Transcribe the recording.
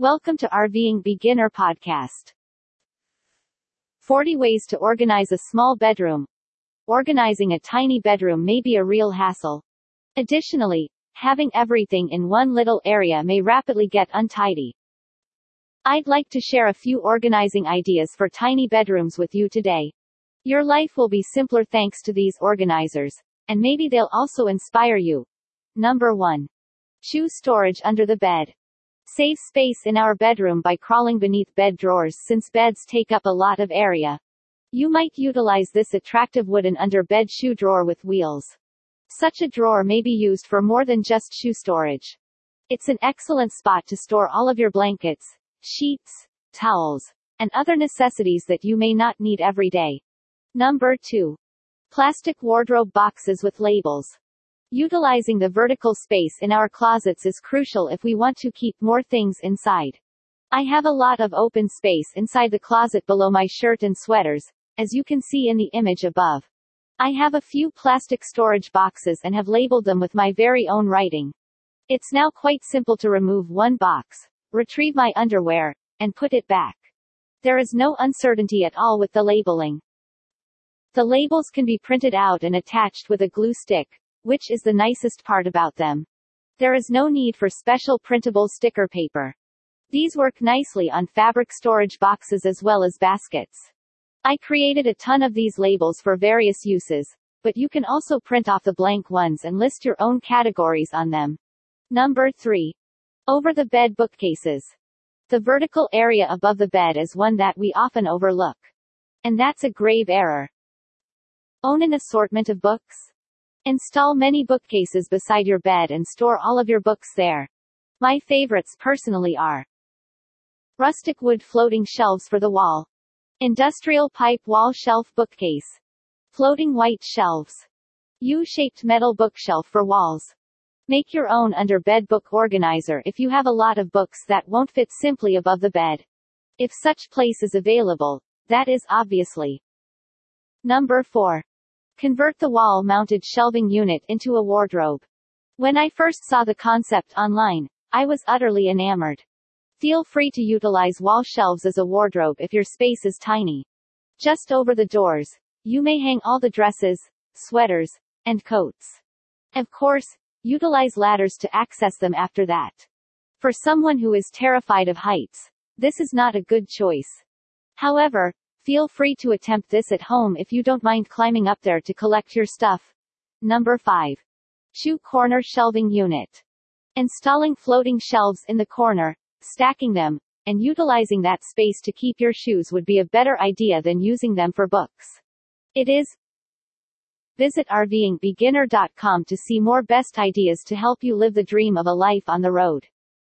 Welcome to RVing Beginner Podcast. 40 ways to organize a small bedroom. Organizing a tiny bedroom may be a real hassle. Additionally, having everything in one little area may rapidly get untidy. I'd like to share a few organizing ideas for tiny bedrooms with you today. Your life will be simpler thanks to these organizers, and maybe they'll also inspire you. Number 1. Choose storage under the bed. Save space in our bedroom by crawling beneath bed drawers since beds take up a lot of area. You might utilize this attractive wooden under-bed shoe drawer with wheels. Such a drawer may be used for more than just shoe storage. It's an excellent spot to store all of your blankets, sheets, towels, and other necessities that you may not need every day. Number 2. Plastic wardrobe boxes with labels. Utilizing the vertical space in our closets is crucial if we want to keep more things inside. I have a lot of open space inside the closet below my shirt and sweaters, as you can see in the image above. I have a few plastic storage boxes and have labeled them with my very own writing. It's now quite simple to remove one box, retrieve my underwear, and put it back. There is no uncertainty at all with the labeling. The labels can be printed out and attached with a glue stick, which is the nicest part about them. There is no need for special printable sticker paper. These work nicely on fabric storage boxes as well as baskets. I created a ton of these labels for various uses, but you can also print off the blank ones and list your own categories on them. Number 3. Over-the-bed bookcases. The vertical area above the bed is one that we often overlook. And that's a grave error. Own an assortment of books? Install many bookcases beside your bed and store all of your books there. My favorites personally are rustic wood floating shelves for the wall, industrial pipe wall shelf bookcase, floating white shelves, U-shaped metal bookshelf for walls. Make your own under-bed book organizer if you have a lot of books that won't fit simply above the bed. If such place is available, that is obviously. Number 4. Convert the wall-mounted shelving unit into a wardrobe. When I first saw the concept online, I was utterly enamored. Feel free to utilize wall shelves as a wardrobe if your space is tiny. Just over the doors, you may hang all the dresses, sweaters, and coats. Of course, utilize ladders to access them after that. For someone who is terrified of heights, this is not a good choice. However, feel free to attempt this at home if you don't mind climbing up there to collect your stuff. Number 5. Shoe corner shelving unit. Installing floating shelves in the corner, stacking them, and utilizing that space to keep your shoes would be a better idea than using them for books. It is. Visit RVingBeginner.com to see more best ideas to help you live the dream of a life on the road.